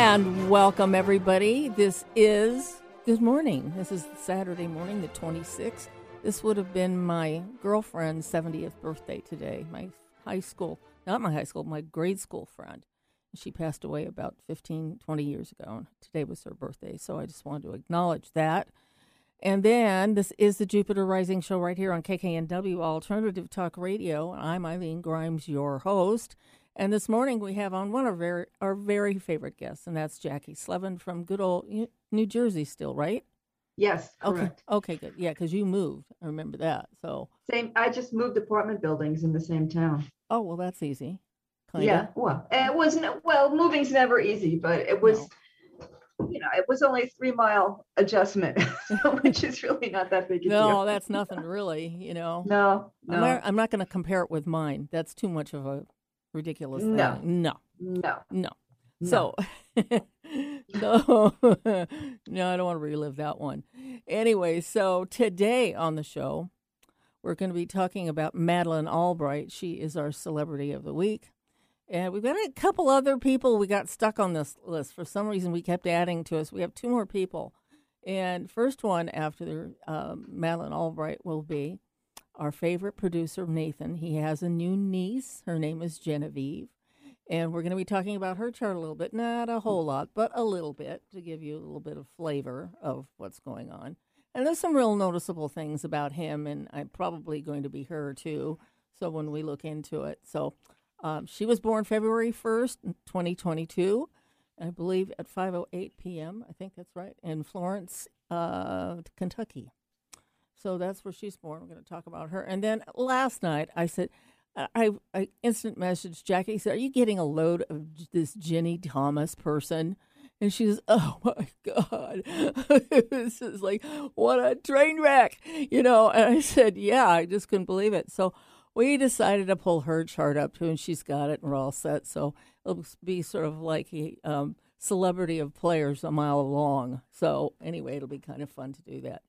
And welcome, everybody. This is Good Morning. This is Saturday morning, the 26th. This would have been my girlfriend's 70th birthday today, my grade school friend. She passed away about 15, 20 years ago, and today was her birthday, so I just wanted to acknowledge that. And then this is the Jupiter Rising show right here on KKNW Alternative Talk Radio. I'm Eileen Grimes, your host. And this morning we have on one of our very favorite guests, and that's Jackie Slevin from good old New Jersey still, right? Yes, correct. Okay, good. Yeah, because you moved. I remember that. So same. I just moved apartment buildings in the same town. Oh, well, that's easy. Kinda. Yeah. Well, it wasn't. Well, moving's never easy, but it was. No. You know, it was only a 3-mile adjustment, which is really not that big a deal. No, that's nothing really, you know. No. I'm not going to compare it with mine. That's too much of a ridiculous thing. No. No, I don't want to relive that one. Anyway, so today on the show, we're going to be talking about Madeleine Albright. She is our celebrity of the week. And we've got a couple other people we got stuck on this list. For some reason, we kept adding to us. We have two more people. And first one after Madeleine Albright will be our favorite producer, Nathan. He has a new niece. Her name is Genevieve. And we're going to be talking about her chart a little bit. Not a whole lot, but a little bit to give you a little bit of flavor of what's going on. And there's some real noticeable things about him, and I'm probably going to be her, too, so when we look into it. So... she was born February 1st, 2022, I believe at 5:08 p.m., I think that's right, in Florence, Kentucky. So that's where she's born. We're going to talk about her. And then last night I said, I instant messaged Jackie. I said, are you getting a load of this Jenny Thomas person? And she says, oh, my God, this is like, what a train wreck, you know. And I said, yeah, I just couldn't believe it. So we decided to pull her chart up, too, and she's got it, and we're all set. So it'll be sort of like a celebrity of players a mile long. So anyway, it'll be kind of fun to do that.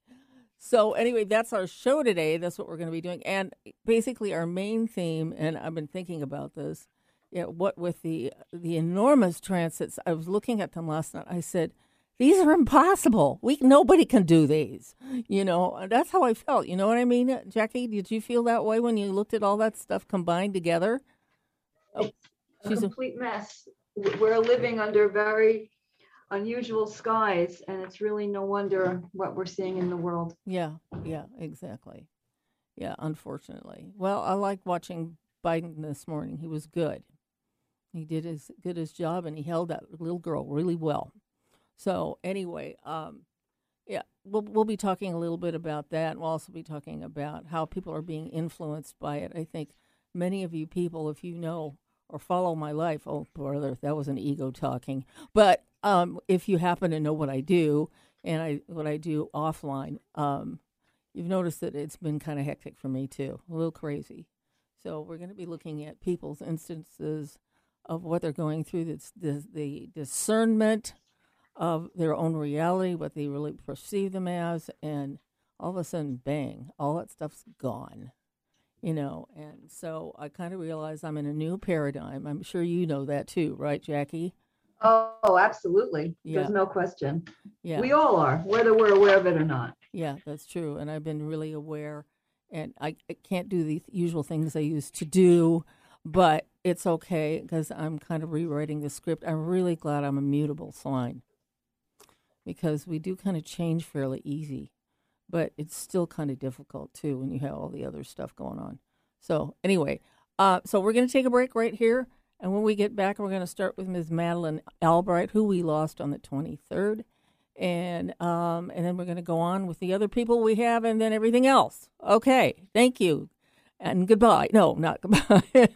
So anyway, that's our show today. That's what we're going to be doing. And basically our main theme, and I've been thinking about this, what with the enormous transits, I was looking at them last night. I said, these are impossible. Nobody can do these. You know, that's how I felt. You know what I mean, Jackie? Did you feel that way when you looked at all that stuff combined together? Oh, she's a complete mess. We're living under very unusual skies, and it's really no wonder what we're seeing in the world. Yeah, exactly. Yeah, unfortunately. Well, I like watching Biden this morning. He was good. He did as good his job, and he held that little girl really well. So anyway, we'll be talking a little bit about that. We'll also be talking about how people are being influenced by it. I think many of you people, if you know or follow my life, oh, brother, that was an ego talking. But if you happen to know what I do and what I do offline, you've noticed that it's been kind of hectic for me too, a little crazy. So we're going to be looking at people's instances of what they're going through, the discernment of their own reality, what they really perceive them as, and all of a sudden, bang, all that stuff's gone, you know. And so I kind of realize I'm in a new paradigm. I'm sure you know that too, right, Jackie? Oh, absolutely. Yeah. There's no question. Yeah. We all are, whether we're aware of it or not. Yeah, that's true. And I've been really aware, and I can't do the usual things I used to do, but it's okay because I'm kind of rewriting the script. I'm really glad I'm a mutable sign, because we do kind of change fairly easy, but it's still kind of difficult, too, when you have all the other stuff going on. So anyway, so we're going to take a break right here, and when we get back, we're going to start with Ms. Madeleine Albright, who we lost on the 23rd, and then we're going to go on with the other people we have and then everything else. Okay, thank you, and goodbye. No, not goodbye.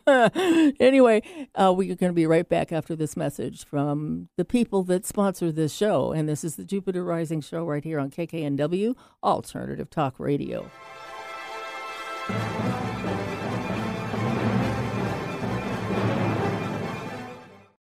Anyway, we're going to be right back after this message from the people that sponsor this show. And this is the Jupiter Rising show right here on KKNW Alternative Talk Radio.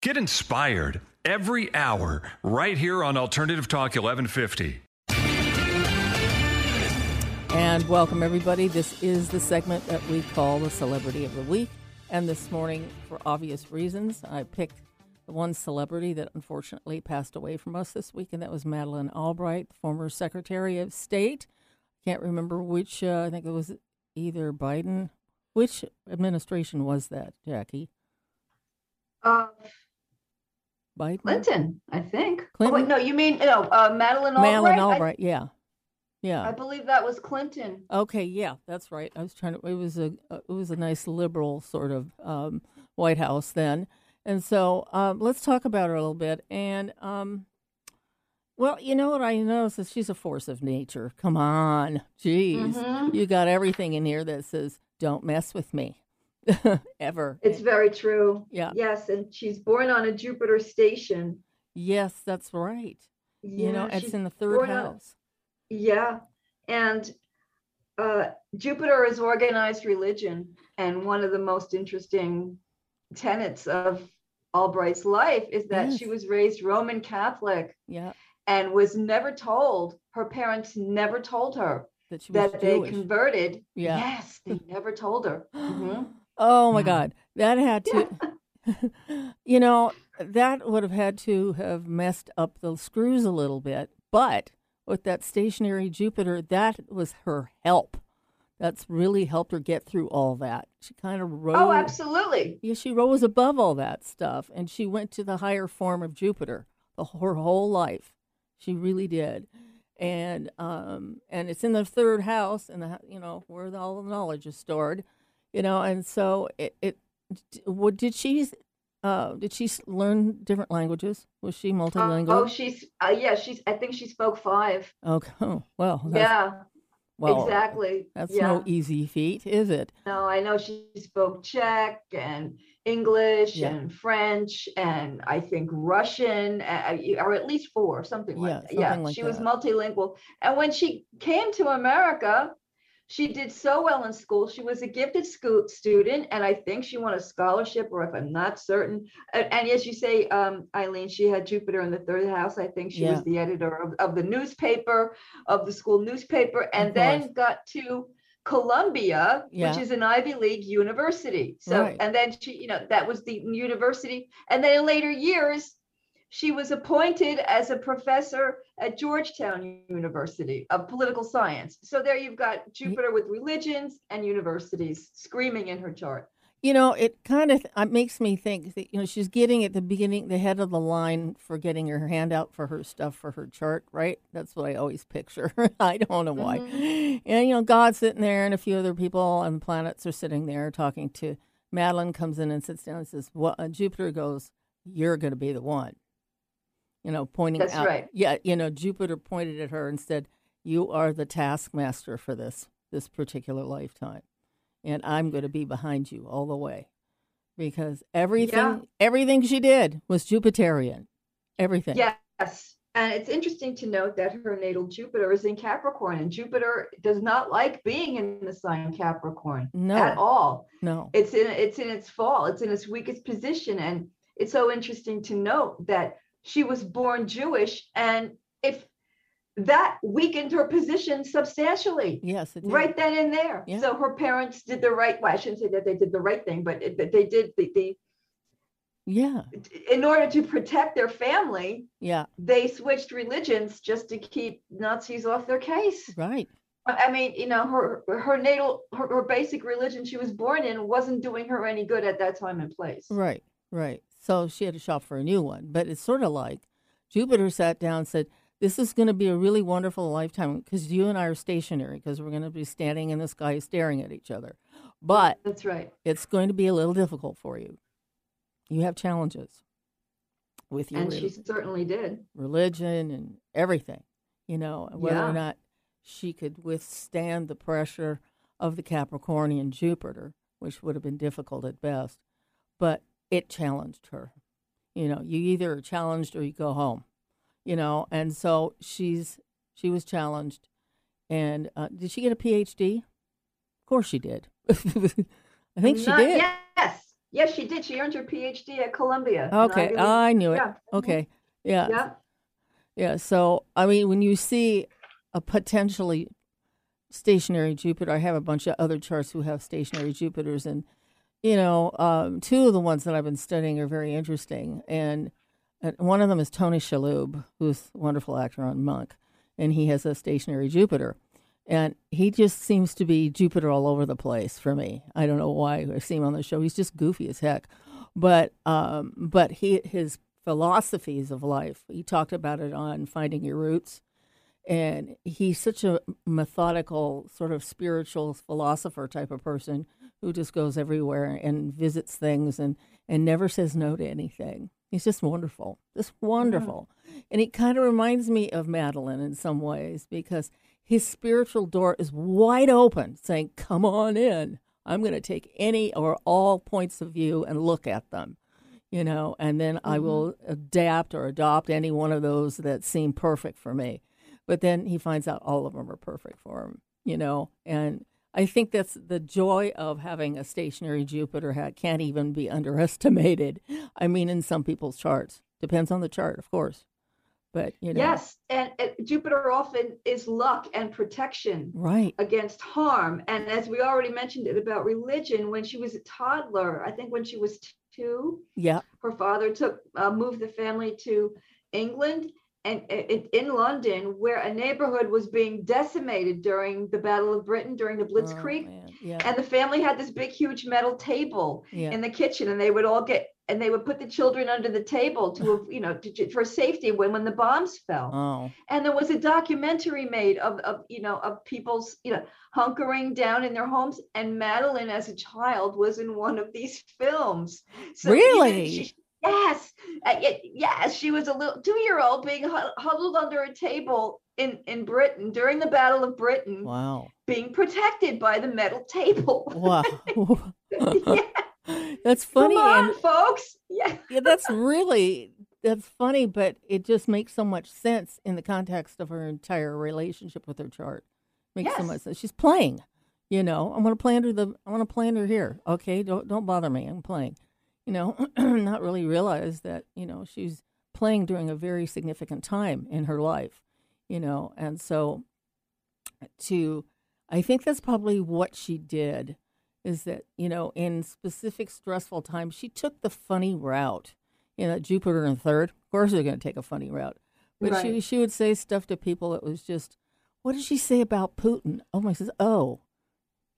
Get inspired every hour right here on Alternative Talk 1150. And welcome, everybody. This is the segment that we call the Celebrity of the Week. And this morning, for obvious reasons, I picked the one celebrity that unfortunately passed away from us this week, and that was Madeleine Albright, former Secretary of State. Can't remember which, I think it was either Biden. Which administration was that, Jackie? Biden? Clinton, I think. Clinton? Oh, wait, no, you mean Madeleine Albright? Madeleine Albright, yeah. I believe that was Clinton. Okay, yeah, that's right. I was trying to. It was a nice liberal sort of White House then, and so let's talk about her a little bit. And well, you know what I noticed is she's a force of nature. Come on, geez, You got everything in here that says "Don't mess with me." Ever. It's very true. Yeah. Yes, and she's born on a Jupiter station. Yes, that's right. Yeah, you know, it's in the third house. And Jupiter is organized religion, and one of the most interesting tenets of Albright's life is that She was raised Roman Catholic. Yeah. And was never told. Her parents never told her that they converted. Yeah. Yes, they never told her. Mm-hmm. Oh, my God. That had to, you know, that would have had to have messed up the screws a little bit. But with that stationary Jupiter, that was her help. That's really helped her get through all that. She kind of rose. Oh, absolutely. Yeah, she rose above all that stuff. And she went to the higher form of Jupiter her whole life. She really did. And it's in the third house, and you know, where all the knowledge is stored. You know, and so did she learn different languages? Was she multilingual? I think she spoke 5. Okay. Oh, well. Well, exactly. That's no easy feat, is it? No, I know she spoke Czech and English and French and I think Russian, or at least 4, something like that. Yeah, she was multilingual. And when she came to America, she did so well in school. She was a gifted student, and I think she won a scholarship, or if I'm not certain. And as you say, Eileen, she had Jupiter in the third house. I think she was the editor of the newspaper, of the school newspaper, and then got to Columbia, which is an Ivy League university. So, And then she, you know, that was the university. And then in later years, she was appointed as a professor at Georgetown University of political science. So there you've got Jupiter with religions and universities screaming in her chart. You know, it kind of makes me think that, you know, she's getting at the beginning, the head of the line for getting her hand out for her stuff, for her chart, right? That's what I always picture. I don't know why. And, you know, God's sitting there and a few other people and planets are sitting there talking to Madeleine, comes in and sits down and says, well, Jupiter goes, you're going to be the one. You know, pointing That's out. Right. Yeah, you know, Jupiter pointed at her and said, you are the taskmaster for this particular lifetime. And I'm going to be behind you all the way. Because everything she did was Jupiterian. Everything. Yes. And it's interesting to note that her natal Jupiter is in Capricorn, and Jupiter does not like being in the sign Capricorn at all. No. It's in its fall. It's in its weakest position. And it's so interesting to note that she was born Jewish, and if that weakened her position substantially, yes, it did. Right then and there. Yeah. So her parents did the right. Well, I shouldn't say that they did the right thing, but they did in order to protect their family. Yeah, they switched religions just to keep Nazis off their case. Right. I mean, you know, her basic religion she was born in wasn't doing her any good at that time and place. Right. Right. So she had to shop for a new one. But it's sort of like Jupiter sat down and said, this is going to be a really wonderful lifetime because you and I are stationary because we're going to be standing in the sky staring at each other. But that's right. It's going to be a little difficult for you. you have challenges with your she certainly did. Religion and everything, you know, whether or not she could withstand the pressure of the Capricornian Jupiter, which would have been difficult at best, but it challenged her. You know, you either are challenged or you go home, you know, and so she was challenged. And did she get a PhD? Of course she did. I think she did. Yes, she did. She earned her PhD at Columbia. Okay, I knew it. Yeah. Okay, yeah. So, I mean, when you see a potentially stationary Jupiter, I have a bunch of other charts who have stationary Jupiters, and you know, two of the ones that I've been studying are very interesting, and one of them is Tony Shalhoub, who's a wonderful actor on Monk, and he has a stationary Jupiter. And he just seems to be Jupiter all over the place for me. I don't know why I see him on the show. He's just goofy as heck. But his philosophies of life, he talked about it on Finding Your Roots. And he's such a methodical, sort of spiritual philosopher type of person who just goes everywhere and visits things and never says no to anything. He's just wonderful, Yeah. And it kind of reminds me of Madeleine in some ways because his spiritual door is wide open, saying, come on in. I'm going to take any or all points of view and look at them, you know, and then I will adapt or adopt any one of those that seem perfect for me. But then he finds out all of them are perfect for him, you know, and I think that's the joy of having a stationary Jupiter hat can't even be underestimated. I mean, in some people's charts. Depends on the chart, of course. But, you know. Yes, and Jupiter often is luck and protection against harm. And as we already mentioned it about religion, when she was a toddler, I think when she was two, her father moved the family to England and in London, where a neighborhood was being decimated during the Battle of Britain, during the Blitzkrieg. And the family had this big, huge metal table in the kitchen, and they would all get, and they would put the children under the table to, you know, for safety when the bombs fell. And there was a documentary made of people's, you know, hunkering down in their homes. And Madeleine, as a child, was in one of these films. So really? Yes. She was a little 2-year-old being huddled under a table in Britain during the Battle of Britain. Wow. Being protected by the metal table. Wow. That's funny. Come on, folks. That's funny, but it just makes so much sense in the context of her entire relationship with her chart. Makes so much sense. She's playing, you know. I want to play under here. Okay, don't bother me. I'm playing. You know, not really realize that, you know, she's playing during a very significant time in her life, you know, and so I think that's probably what she did is that, you know, in specific stressful times, she took the funny route, you know, Jupiter in third, of course they're going to take a funny route, but she would say stuff to people that was just, what did she say about Putin? Oh, my says,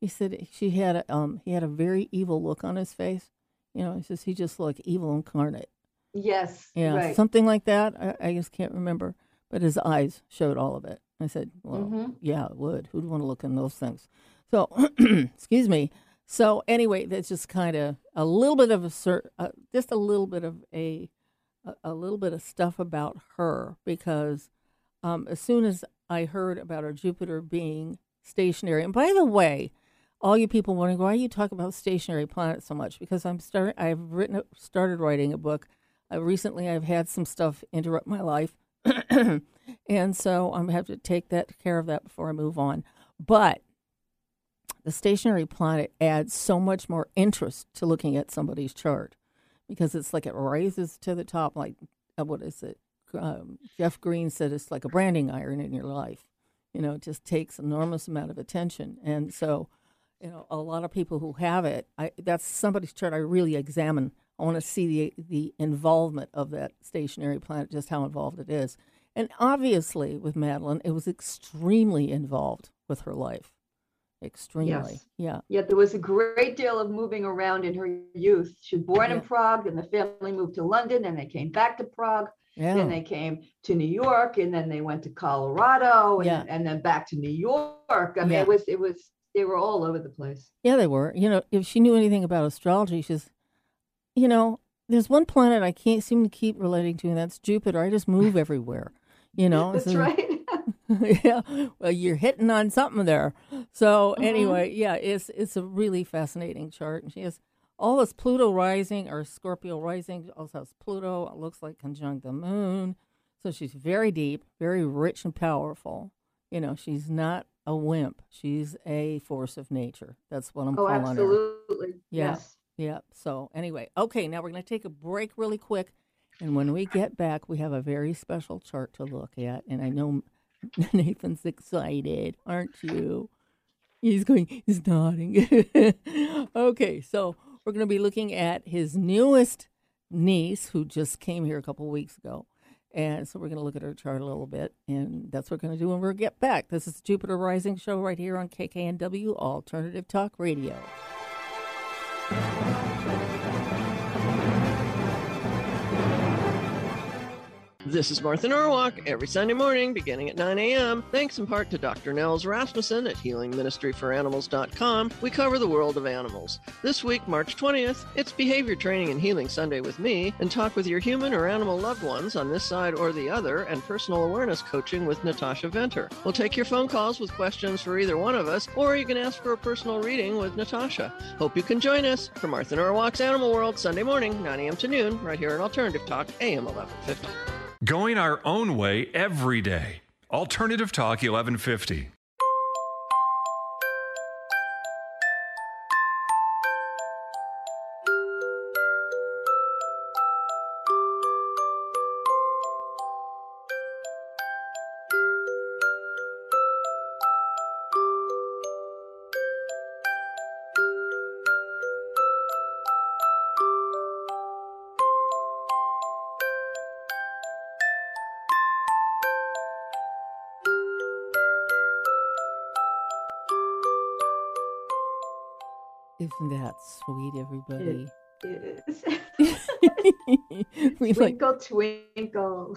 he said he had a very evil look on his face. You know, he says he just looked evil incarnate. Yes. Yeah, something like that. I just can't remember. But his eyes showed all of it. I said, well, yeah, it would. Who'd want to look in those things? So, excuse me. So anyway, that's just kind of a little bit of a little bit of stuff about her. Because as soon as I heard about her Jupiter being stationary, and by the way, all you people wondering, why you talk about stationary planets so much? Because I've started writing a book. Recently, I've had some stuff interrupt my life, and so I'm going to have to take care of that before I move on. But the stationary planet adds so much more interest to looking at somebody's chart because it's like it rises to the top. Like what is it? Jeff Green said it's like a branding iron in your life. You know, it just takes an enormous amount of attention, and so. You know, a lot of people who have it, that's somebody's chart I really examine. I want to see the involvement of that stationary planet, just how involved it is. And obviously with Madeleine, it was extremely involved with her life. Extremely. Yes. Yeah. Yeah, there was a great deal of moving around in her youth. She was born in Prague, and the family moved to London, and they came back to Prague. Yeah. Then they came to New York, and then they went to Colorado, and then back to New York. I mean, it was they were all over the place. Yeah, they were. You know, if she knew anything about astrology, she's, you know, There's one planet I can't seem to keep relating to, and that's Jupiter. I just move everywhere, you know. That's right. Yeah. Well, you're hitting on something there. So anyway, yeah, it's a really fascinating chart. And she has all this Pluto rising or Scorpio rising. Also has Pluto. It looks like conjunct the moon. So she's very deep, very rich and powerful. You know, she's not a wimp. She's a force of nature. That's what I'm calling her. Oh, absolutely. Yeah. Yes. Yeah. So anyway, okay, now we're going to take a break really quick. And when we get back, we have a very special chart to look at. And I know Nathan's excited, aren't you? He's nodding. Okay, so we're going to be looking at his newest niece who just came here a couple weeks ago. And so we're going to look at her chart a little bit. And that's what we're going to do when we get back. This is the Jupiter Rising Show right here on KKNW Alternative Talk Radio. This is Martha Norwalk, every Sunday morning beginning at 9 a.m. Thanks in part to Dr. Nels Rasmussen at HealingMinistryForAnimals.com, we cover the world of animals. This week, March 20th, it's Behavior Training and Healing Sunday with me, and talk with your human or animal loved ones on this side or the other, and personal awareness coaching with Natasha Venter. We'll take your phone calls with questions for either one of us, or you can ask for a personal reading with Natasha. Hope you can join us for Martha Norwalk's Animal World, Sunday morning, 9 a.m. to noon, right here on Alternative Talk, AM 1150. Going our own way every day. Alternative Talk 1150. Isn't that sweet, everybody? It is. Twinkle, like, twinkle.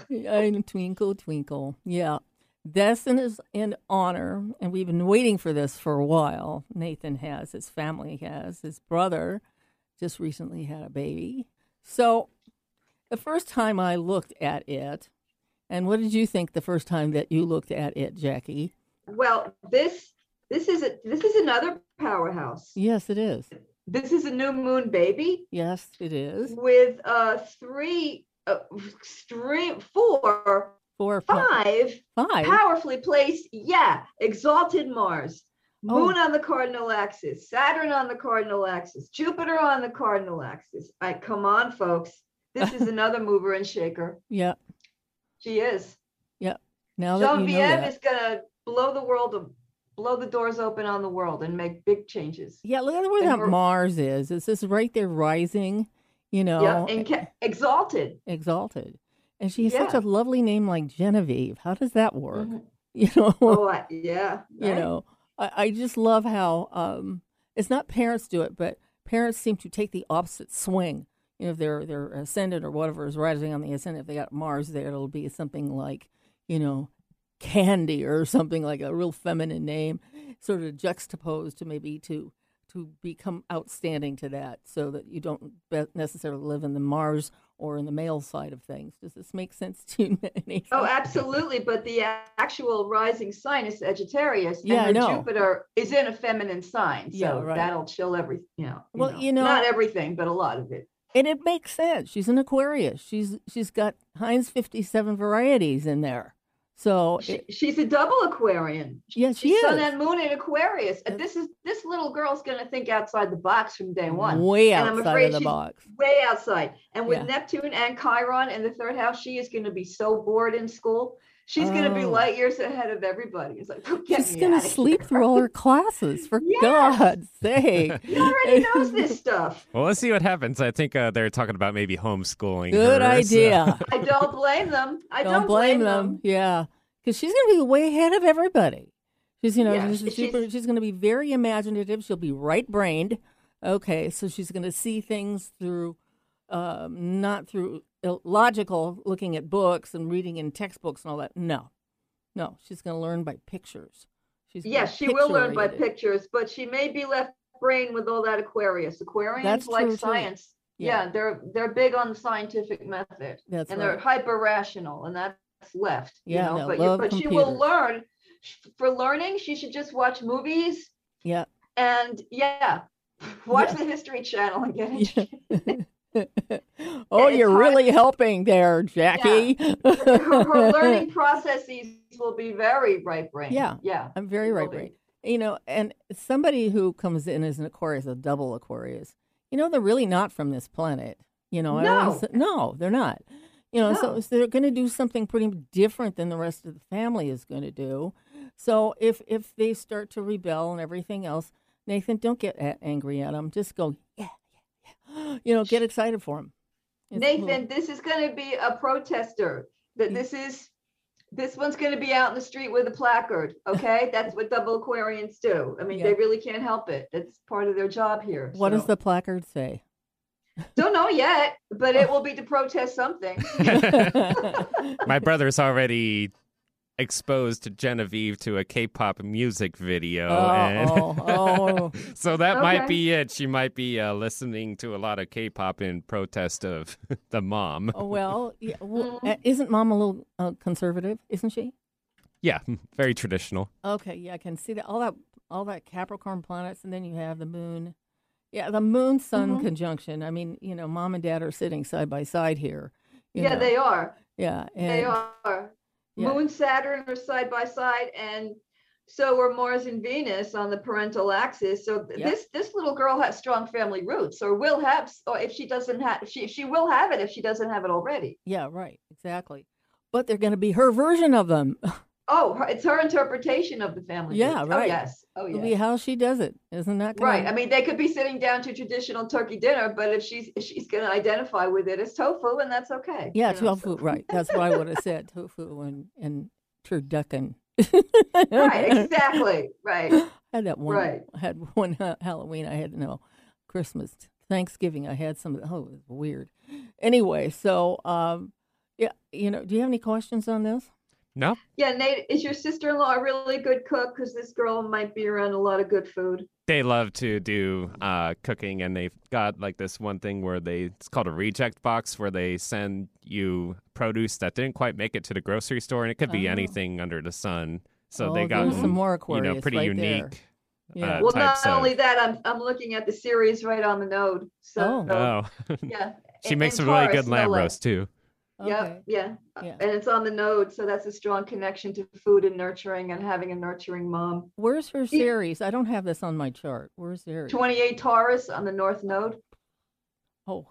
Twinkle, twinkle. Yeah. This is in honor, and we've been waiting for this for a while. Nathan has, his family has, his brother just recently had a baby. So the first time I looked at it, and what did you think the first time that you looked at it, Jackie? Well, this is another powerhouse. Yes, it is. This is a new moon baby. Yes, it is. With five powerfully placed. Yeah, exalted Mars, Moon on the cardinal axis, Saturn on the cardinal axis, Jupiter on the cardinal axis. Come on, folks. This is another mover and shaker. Yeah, she is. Yeah. Now that Genevieve is gonna blow the doors open on the world and make big changes. Yeah, look at where that Mars is. It's just right there rising, you know. Yeah, and exalted. Exalted. And she has such a lovely name like Genevieve. How does that work? Mm-hmm. You know? You know, I just love how, it's not parents do it, but parents seem to take the opposite swing. You know, if their ascendant or whatever is rising on the ascendant, if they got Mars there, it'll be something like, you know, Candy or something, like a real feminine name, sort of juxtaposed to maybe to become outstanding to that, so that you don't necessarily live in the Mars or in the male side of things. Does this make sense to you, Nathan? Oh, absolutely. But the actual rising sign is Sagittarius, and Jupiter is in a feminine sign, so that'll chill everything. Not everything, but a lot of it. And it makes sense. She's an Aquarius. She's got Heinz 57 varieties in there. So she's a double Aquarian. Yes, she is. Sun and moon in Aquarius. And this little girl's going to think outside the box from day one. Way outside of the box. Way outside. And with Neptune and Chiron in the third house, she is going to be so bored in school. She's going to be light years ahead of everybody. It's like, she's going to sleep through all her classes, for God's sake. He already knows this stuff. Well, let's see what happens. I think they're talking about maybe homeschooling. Good idea. So. I don't blame them. I don't blame them. Yeah, because she's going to be way ahead of everybody. She's, you know, she's going to be very imaginative. She'll be right-brained. Okay, so she's going to see things through, not through logical, looking at books and reading in textbooks and all that. No, she's going to learn by pictures. She will learn by pictures, but she may be left brain with all that Aquarius. Aquarians like science. Yeah, they're big on the scientific method. That's and right. They're hyper rational, and that's left. Yeah, you know? But she will learn. For learning, she should just watch movies. Yeah, and watch the History Channel and get educated. Oh, you're really helping there, Jackie. Yeah. Her learning processes will be very right brain. Yeah, I'm very right brain. You know, and somebody who comes in as an Aquarius, a double Aquarius, you know, they're really not from this planet. You know, no, they're not. You know, so they're going to do something pretty different than the rest of the family is going to do. So if they start to rebel and everything else, Nathan, don't get angry at them. Just go, yeah. You know, get excited for them. It's Nathan, cool. This is going to be a protester. That this one's going to be out in the street with a placard. Okay, that's what double Aquarians do. I mean, they really can't help it. That's part of their job here. What does the placard say? Don't know yet, but it will be to protest something. My brother's already exposed to Genevieve to a K-pop music video. So that might be it. She might be listening to a lot of K-pop in protest of the mom. Isn't mom a little conservative? Isn't she? Yeah, very traditional. Okay, yeah, I can see that. All that Capricorn planets, and then you have the moon. Yeah, the moon-sun conjunction. I mean, you know, mom and dad are sitting side by side here. You know. They are. Yeah. And, they are. Yeah. Moon, Saturn are side by side, and so are Mars and Venus on the parental axis. So this little girl has strong family roots, or will have, or if she doesn't have, she will have it if she doesn't have it already. Yeah, right. Exactly. But they're going to be her version of them. Oh, it's her interpretation of the family. Yeah, roots. Right. Oh, yes. It'll be how she does it. Isn't that right? I mean, they could be sitting down to traditional turkey dinner, but if she's going to identify with it as tofu, and that's okay. Yeah, tofu, right. That's what I would have said, tofu and turducken. Right, exactly. Right. I had one Halloween. I had Christmas, Thanksgiving. I had some. Oh, it was weird. Anyway, so do you have any questions on this? No. Yeah, Nate, is your sister-in-law a really good cook? Because this girl might be around a lot of good food. They love to do cooking, and they've got like this one thing where it's called a reject box, where they send you produce that didn't quite make it to the grocery store, and it could be anything under the sun. So they got some more Aquarius, pretty unique. There. Yeah. Well, not only that, I'm looking at the series right on the node. Yeah, she makes a really good lamb roast too. Okay. Yeah, and it's on the node, so that's a strong connection to food and nurturing and having a nurturing mom. Where's her series? I don't have this on my chart. Where's Aries? 28 Taurus on the north node. Oh,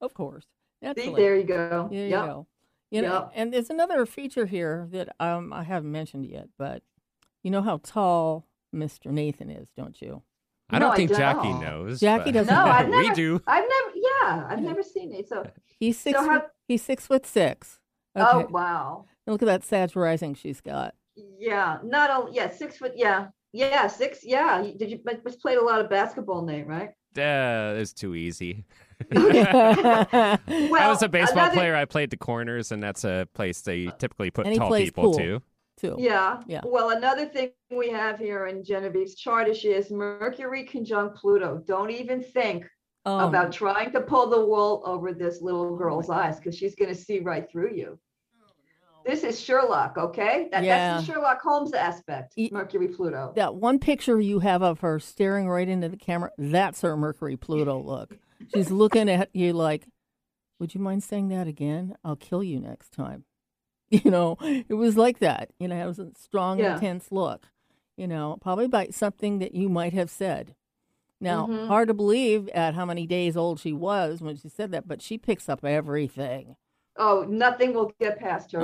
of course. Naturally. See, there you go. There you go. You know, and there's another feature here that I haven't mentioned yet, but you know how tall Mr. Nathan is, don't you? I don't think Jackie knows. Jackie doesn't know. We do. I've never seen it. So he's 6'6". Okay. Oh wow! And look at that Sag rising she's got. Yeah, 6 foot. Yeah, six. Yeah, did you played a lot of basketball, Nate? Right? It's too easy. I was a baseball player. I played the corners, and that's a place they typically put tall people to. Yeah. Well, another thing we have here in Genevieve's chart is she has Mercury conjunct Pluto. Don't even think about trying to pull the wool over this little girl's eyes, because she's going to see right through you. Oh, no. This is Sherlock, okay? That's the Sherlock Holmes aspect, Mercury Pluto. That one picture you have of her staring right into the camera, that's her Mercury Pluto look. She's looking at you like, would you mind saying that again? I'll kill you next time. You know, it was like that. You know, it was a strong, intense look, you know, probably by something that you might have said. Now, hard to believe at how many days old she was when she said that, but she picks up everything. Oh, nothing will get past her.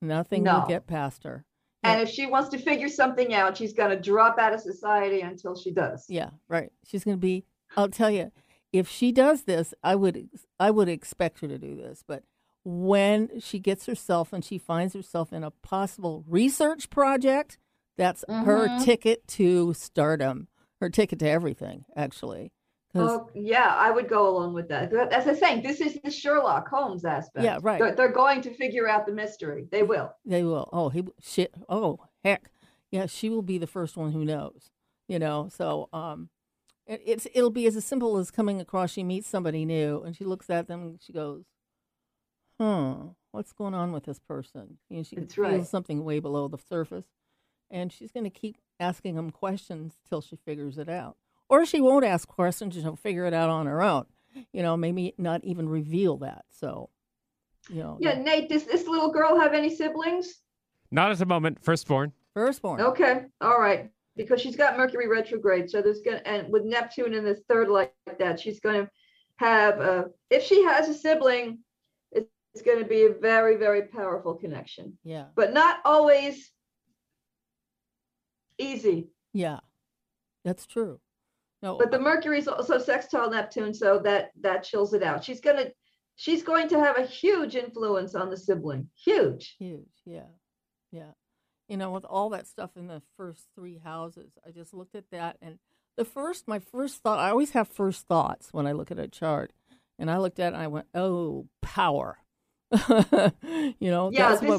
Nothing will get past her. And if she wants to figure something out, she's going to drop out of society until she does. Yeah, right. She's going to be, I'll tell you, if she does this, I would expect her to do this, but when she gets herself and she finds herself in a possible research project, that's her ticket to stardom, her ticket to everything, actually. Oh, yeah, I would go along with that. As I was saying, this is the Sherlock Holmes aspect. Yeah, right. They're going to figure out the mystery. They will. They will. Oh, shit. Oh, heck. Yeah, she will be the first one who knows, you know. So It'll be as simple as coming across, she meets somebody new, and she looks at them, and she goes, what's going on with this person? You know, she can feel something way below the surface, and she's going to keep asking them questions till she figures it out. Or she won't ask questions, she'll figure it out on her own. You know, maybe not even reveal that, so, you know. Yeah, Nate, does this little girl have any siblings? Not at the moment, firstborn. Firstborn. Okay, all right. Because she's got Mercury retrograde, so there's gonna, and with Neptune in the third like that, she's gonna have if she has a sibling, it's gonna be a very, very powerful connection. Yeah. But not always easy. Yeah, that's true. No. But the Mercury's also sextile Neptune, so that chills it out. She's going to have a huge influence on the sibling. Huge. Huge. Yeah. Yeah. You know, with all that stuff in the first three houses, I just looked at that. And my first thought, I always have first thoughts when I look at a chart. And I looked at it and I went, oh, power. You know, yeah, that was my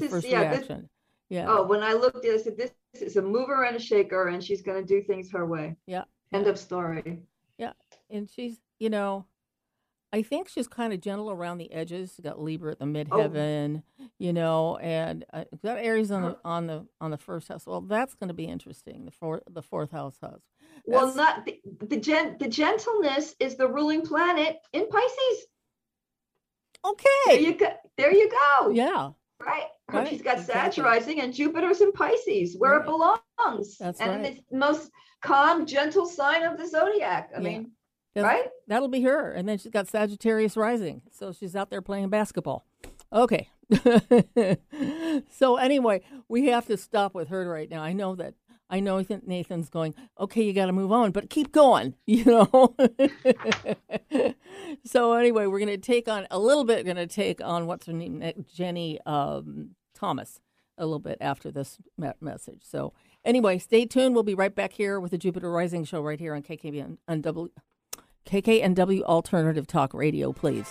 first reaction. When I looked at it, I said, this is a mover and a shaker, and she's going to do things her way. Yeah. End of story. Yeah. And she's, you know, I think she's kind of gentle around the edges. She's got Libra at the midheaven, you know, and got Aries on the first house. Well, that's going to be interesting. The fourth house. Well, not the gentleness is the ruling planet in Pisces. Okay, there you go. Yeah, right. Right. She's got Saturn rising, and Jupiter's in Pisces, where it belongs. That's right. And it's the most calm, gentle sign of the zodiac. I mean. Right? That'll be her. And then she's got Sagittarius rising. So she's out there playing basketball. Okay. So anyway, we have to stop with her right now. I know Nathan's going, okay, you got to move on, but keep going, you know. So anyway, we're going to take on what's her name, Jenny Thomas, a little bit after this message. So anyway, stay tuned. We'll be right back here with the Jupiter Rising show right here on KKNW Alternative Talk Radio, please.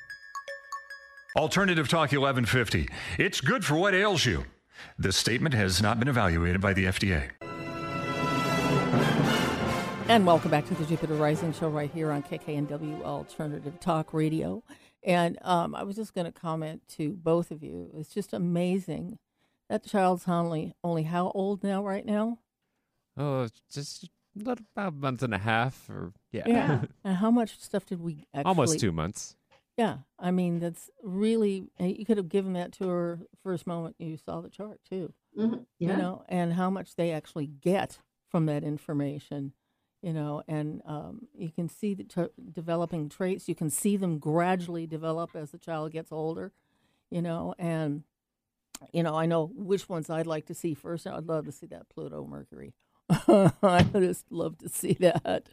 Alternative Talk 1150. It's good for what ails you. This statement has not been evaluated by the FDA. And welcome back to the Jupiter Rising show right here on KKNW Alternative Talk Radio. And I was just going to comment to both of you. It's just amazing. That child's only how old now right now? Oh, just about a month and a half. Yeah. And how much stuff did we actually... Almost 2 months. Yeah, I mean, that's really, you could have given that to her first moment you saw the chart, too. Mm-hmm. Yeah. You know, and how much they actually get from that information, you know, and you can see the developing traits. You can see them gradually develop as the child gets older, you know, and, you know, I know which ones I'd like to see first. I'd love to see that Pluto Mercury. I just love to see that.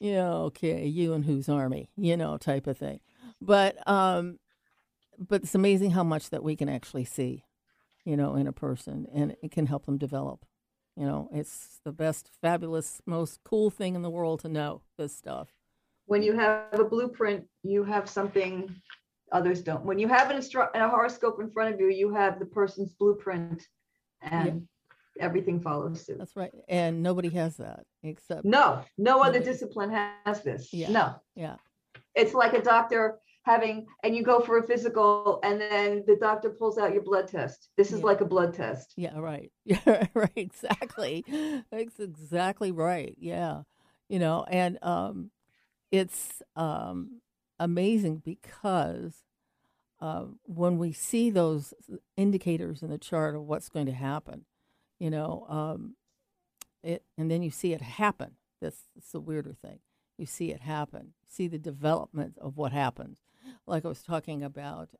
Yeah, okay, you and whose army, you know, type of thing. But it's amazing how much that we can actually see, you know, in a person, and it can help them develop. You know, it's the best, fabulous, most cool thing in the world to know this stuff. When you have a blueprint, you have something others don't. When you have a horoscope in front of you, you have the person's blueprint, and everything follows suit. That's right. And nobody has that except... No other discipline has this. Yeah. No. Yeah. It's like a doctor... and you go for a physical, and then the doctor pulls out your blood test. This is like a blood test. Yeah, right. Yeah, right. Exactly. That's exactly right. Yeah. You know, and it's amazing because when we see those indicators in the chart of what's going to happen, you know, and then you see it happen. That's the weirder thing. You see it happen, see the development of what happens. Like I was talking about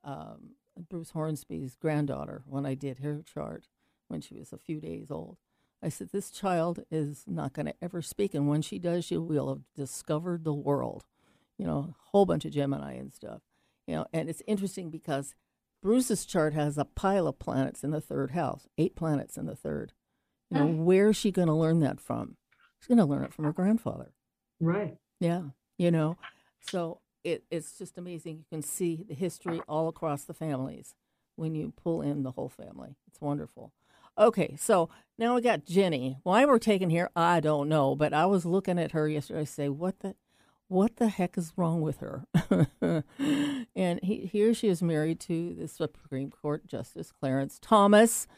Bruce Hornsby's granddaughter when I did her chart. when she was a few days old. I said, this child is not going to ever speak, and when she does, she will have discovered the world. You know, a whole bunch of Gemini and stuff. You know, and it's interesting because Bruce's chart has a pile of planets in the third house, 8 planets in the third. You know, where is she going to learn that from? She's going to learn it from her grandfather. Right. Yeah, you know. So it's just amazing. You can see the history all across the families when you pull in the whole family. It's wonderful. Okay, so now we got Jenny. Why we're taking here, I don't know, but I was looking at her yesterday. I say, what the heck is wrong with her? And here she is married to the Supreme Court Justice Clarence Thomas,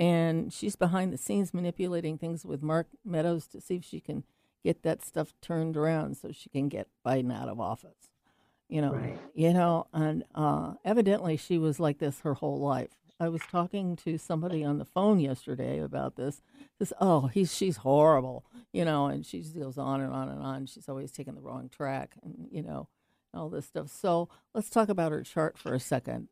and she's behind the scenes manipulating things with Mark Meadows to see if she can get that stuff turned around so she can get Biden out of office. You know, right. You know, and evidently she was like this her whole life. I was talking to somebody on the phone yesterday about this. She's horrible, you know, and she just goes on and on and on. She's always taking the wrong track and, you know, all this stuff. So let's talk about her chart for a second.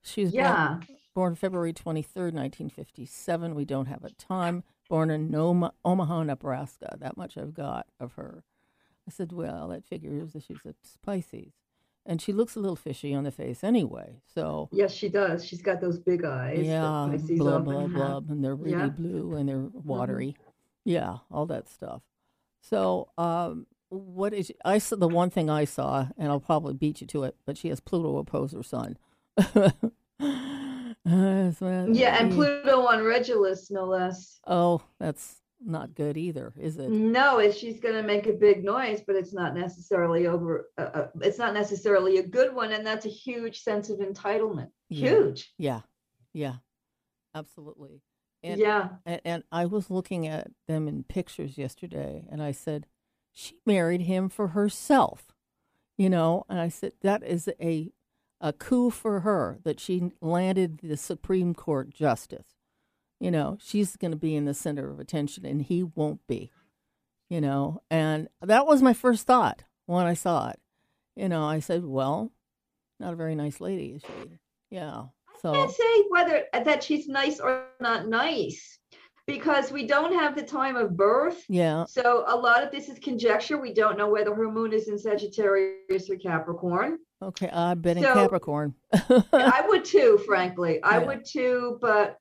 She was born February 23rd, 1957. We don't have a time. Born in Omaha, Nebraska. That much I've got of her. I said, well, that figures that she's a Pisces. And she looks a little fishy on the face anyway. So yes, she does. She's got those big eyes. Yeah, blub, blub, blub. And they're really blue and they're watery. Yeah, all that stuff. So what is – I saw the one thing I saw, and I'll probably beat you to it, but she has Pluto oppose her sun. And Pluto on Regulus, no less. Oh, that's not good either, is it? No, she's going to make a big noise, but it's not necessarily it's not necessarily a good one, and that's a huge sense of entitlement. Yeah. Huge. Yeah, absolutely. And, and I was looking at them in pictures yesterday, and I said, she married him for herself, you know, and I said that is a coup for her that she landed the Supreme Court justice. You know, she's going to be in the center of attention, and he won't be, you know. And that was my first thought when I saw it. You know, I said, well, not a very nice lady, is she? Yeah. So I can't say whether that she's nice or not nice because we don't have the time of birth. Yeah. So a lot of this is conjecture. We don't know whether her moon is in Sagittarius or Capricorn. Okay, I bet in Capricorn. I would too, frankly. I would too, but...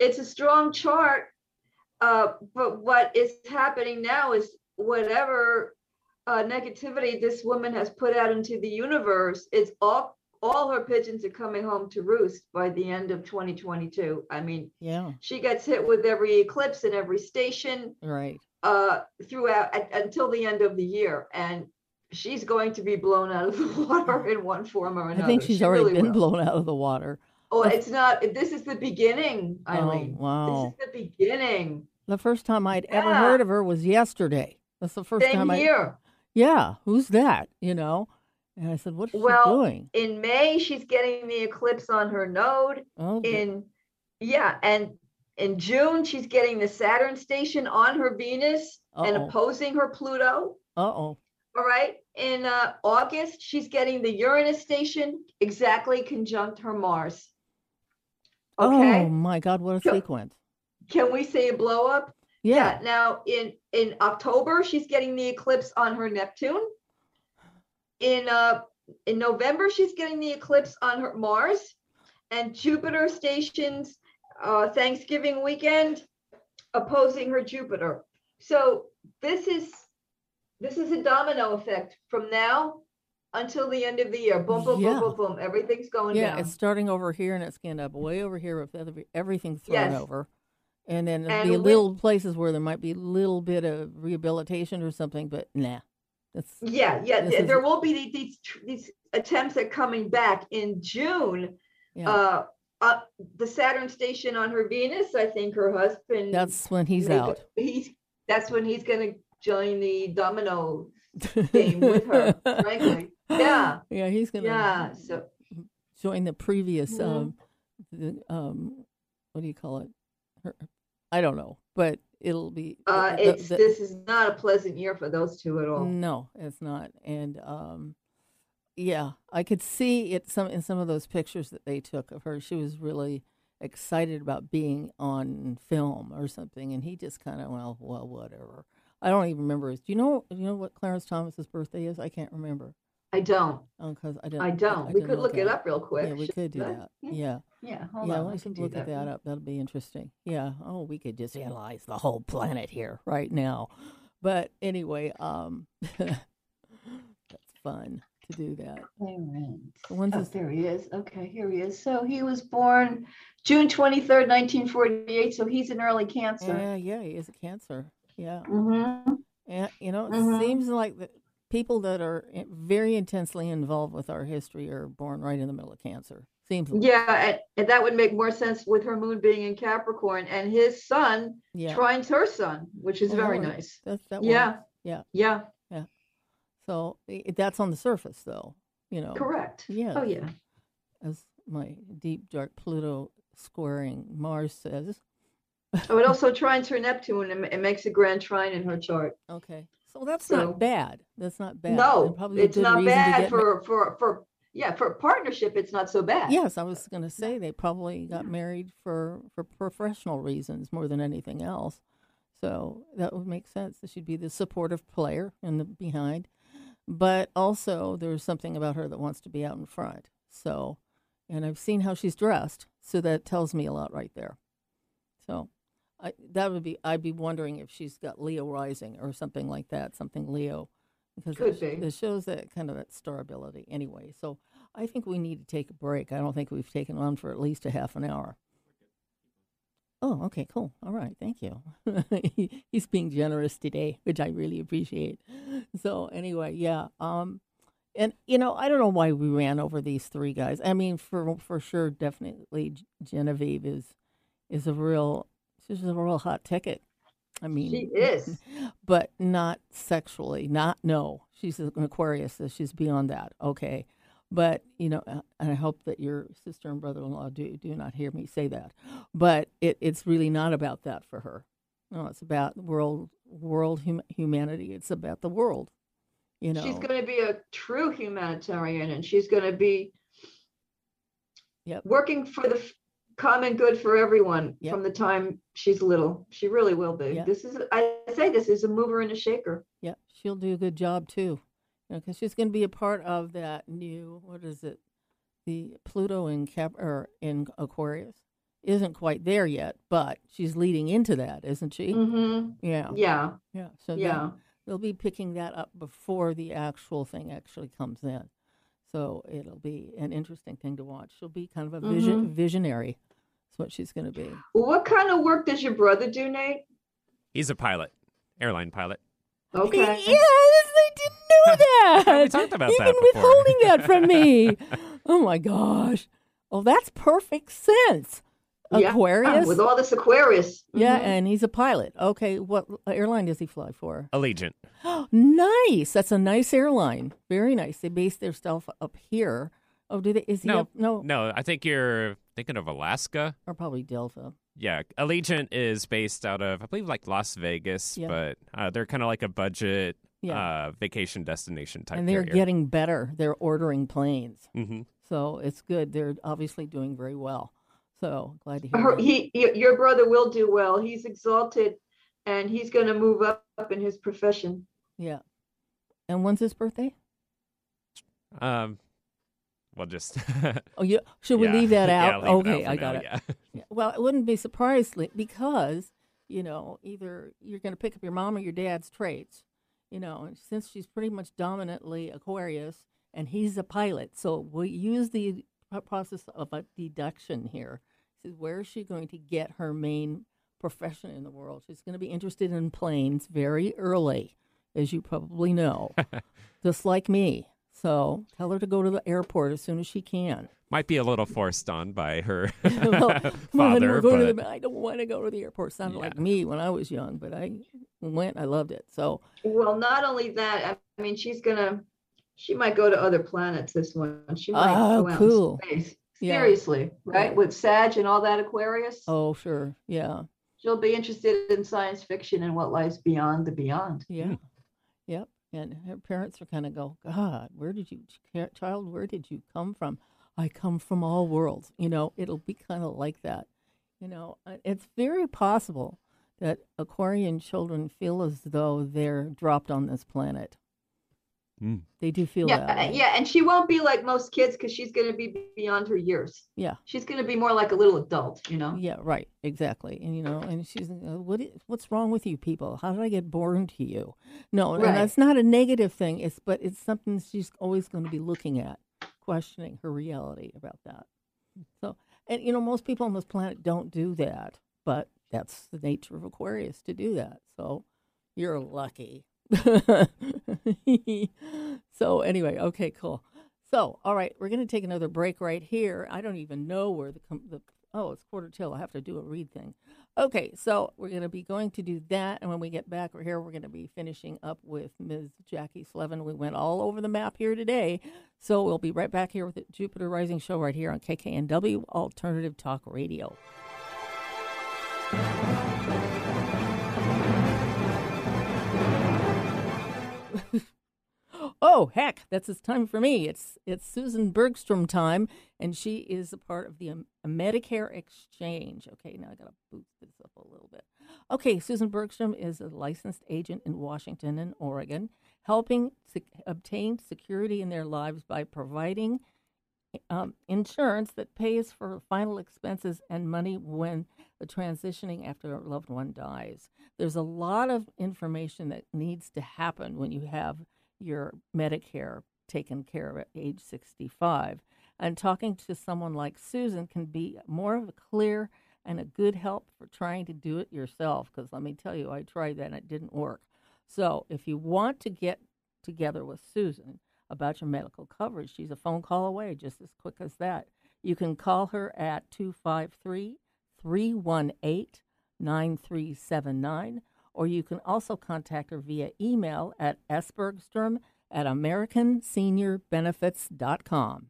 it's a strong chart, but what is happening now is whatever negativity this woman has put out into the universe, it's all her pigeons are coming home to roost by the end of 2022. I mean, she gets hit with every eclipse in every station, right? Throughout until the end of the year, and she's going to be blown out of the water in one form or another. I think she's already really been blown out of the water. Oh, it's not. This is the beginning, Eileen. Oh, wow. This is the beginning. The first time I'd ever heard of her was yesterday. That's the first time. Same here. Yeah. Who's that? You know? And I said, what is she doing? In May, she's getting the eclipse on her node. Oh, and in June, she's getting the Saturn station on her Venus and opposing her Pluto. Uh-oh. All right. In August, she's getting the Uranus station exactly conjunct her Mars. Okay? Oh, my God. What a sequence. Can we say a blow up? Yeah. Now, in October, she's getting the eclipse on her Neptune. In November, she's getting the eclipse on her Mars. And Jupiter stations Thanksgiving weekend opposing her Jupiter. So this is a domino effect from now until the end of the year. Boom, boom, boom, boom, boom. Everything's going down. Yeah, it's starting over here and it's going up way over here with everything thrown over. And then there'll be little places where there might be a little bit of rehabilitation or something, but nah. There will be these attempts at coming back in June. Yeah. The Saturn station on her Venus, I think her husband. That's when he's out. That's when he's going to join the domino game with her, frankly. Yeah. Yeah, he's going to join the previous, what do you call it? I don't know, but it'll be. This is not a pleasant year for those two at all. No, it's not. And Yeah, I could see it in some of those pictures that they took of her. She was really excited about being on film or something, and he just kind of, well, whatever. I don't even remember. Do you know what Clarence Thomas's birthday is? I can't remember. I don't. Oh, because I don't. We could look it up real quick. Yeah, we could do that. Yeah. Yeah. Hold on. We could look that up. That'll be interesting. Yeah. Oh, we could just analyze the whole planet here right now. But anyway, that's fun to do that. All right. There he is. Okay, here he is. So he was born June 23rd, 1948. So he's an early Cancer. Yeah, he is a Cancer. Yeah. Mm-hmm. And it seems like the people that are very intensely involved with our history are born right in the middle of Cancer. Seems like. Yeah, and that would make more sense with her moon being in Capricorn and his sun trines her sun, which is very nice. Yeah. So that's on the surface, though. Correct. Yeah. Oh yeah. As my deep dark Pluto squaring Mars says. Oh, it also trines her Neptune and makes a grand trine in her chart. Okay. So not bad. That's not bad. No, it's not bad for partnership. It's not so bad. Yes, I was going to say they probably got married for professional reasons more than anything else. So that would make sense. That she'd be the supportive player in the behind, but also there's something about her that wants to be out in front. So, and I've seen how she's dressed, so that tells me a lot right there. So. I'd be wondering if she's got Leo rising or something like that, something Leo, because it shows that kind of that star ability anyway. So I think we need to take a break. I don't think we've taken on for at least a half an hour. Oh, okay, cool. All right, thank you. He's being generous today, which I really appreciate. So anyway, yeah. And, I don't know why we ran over these three guys. I mean, for sure, definitely Genevieve is a real... She's a real hot ticket. I mean, she is, but not sexually. She's an Aquarius, so she's beyond that. Okay, but and I hope that your sister and brother-in-law do not hear me say that. But it's really not about that for her. No, it's about humanity. It's about the world. She's going to be a true humanitarian, and she's going to be working for the common good for everyone from the time she's little. She really will be. Yep. This is a mover and a shaker. Yeah, she'll do a good job too. Because she's going to be a part of that new, the Pluto in Aquarius isn't quite there yet, but she's leading into that, isn't she? Mm-hmm. Yeah. Yeah. Yeah. So they'll be picking that up before the actual thing actually comes in. So it'll be an interesting thing to watch. She'll be kind of a visionary. That's what she's going to be. Well, what kind of work does your brother do, Nate? He's a pilot, airline pilot. Okay. Yes, I didn't know that. We talked about that before. You've been withholding that from me. Oh, my gosh. Well, that's perfect sense. Aquarius? Yeah, with all this Aquarius. Mm-hmm. Yeah, and he's a pilot. Okay, what airline does he fly for? Allegiant. Oh, nice. That's a nice airline. Very nice. They base their stuff up here. Oh, do they? Is he up? No. No, I think you're thinking of Alaska. Or probably Delta. Yeah, Allegiant is based out of, I believe, like Las Vegas, but they're kind of like a budget vacation destination type. And they're getting better. They're ordering planes. Mm-hmm. So it's good. They're obviously doing very well. So glad to hear that. Your brother will do well. He's exalted, and he's going to move up in his profession. Yeah. And when's his birthday? We'll just. Oh, yeah. Should we leave that out? I got it. Yeah. Yeah. Well, I wouldn't be surprised because either you're going to pick up your mom or your dad's traits. And since she's pretty much dominantly Aquarius, and he's a pilot, so we use the process of a deduction here. Where is she going to get her main profession in the world? She's going to be interested in planes very early, as you probably know, just like me. So tell her to go to the airport as soon as she can. Might be a little forced on by her father. I don't want to go to the airport. Sounded like me when I was young, but I went. I loved it. So well, not only that, I mean, she might go to other planets this one. She might go out in space. Seriously, right? With Sag and all that Aquarius. Oh, sure. Yeah. She'll be interested in science fiction and what lies beyond the beyond. Yeah. Yep. And her parents were kind of go, God, where did you come from? I come from all worlds. You know, it'll be kind of like that. You know, it's very possible that Aquarian children feel as though they're dropped on this planet. Mm. They do feel that. Right? Yeah, and she won't be like most kids because she's going to be beyond her years. Yeah. She's going to be more like a little adult, you know? Yeah, right, exactly. And, you know, and she's, what's wrong with you people? How did I get born to you? No, right. And that's not a negative thing, but it's something she's always going to be looking at, questioning her reality about that. So, and, you know, most people on this planet don't do that, but that's the nature of Aquarius to do that. So you're lucky. So anyway, okay, cool. So, all right, we're going to take another break right here. I don't even know where it's quarter till. I have to do a read thing. Okay, so we're going to do that, and when we get back here, we're going to be finishing up with Ms. Jackie Slevin. We went all over the map here today, so we'll be right back here with the Jupiter Rising show right here on KKNW Alternative Talk Radio. Oh, heck, that's it's time for me. It's Susan Bergstrom time, and she is a part of the Medicare Exchange. Okay, now I got to boost this up a little bit. Okay, Susan Bergstrom is a licensed agent in Washington and Oregon, helping obtain security in their lives by providing insurance that pays for final expenses and money when the transitioning after a loved one dies. There's a lot of information that needs to happen when you have your Medicare taken care of at age 65. And talking to someone like Susan can be more of a clear and a good help for trying to do it yourself, because let me tell you, I tried that and it didn't work. So if you want to get together with Susan about your medical coverage, she's a phone call away, just as quick as that. You can call her at 253-318-9379, or you can also contact her via email at sbergstrom@americanseniorbenefits.com.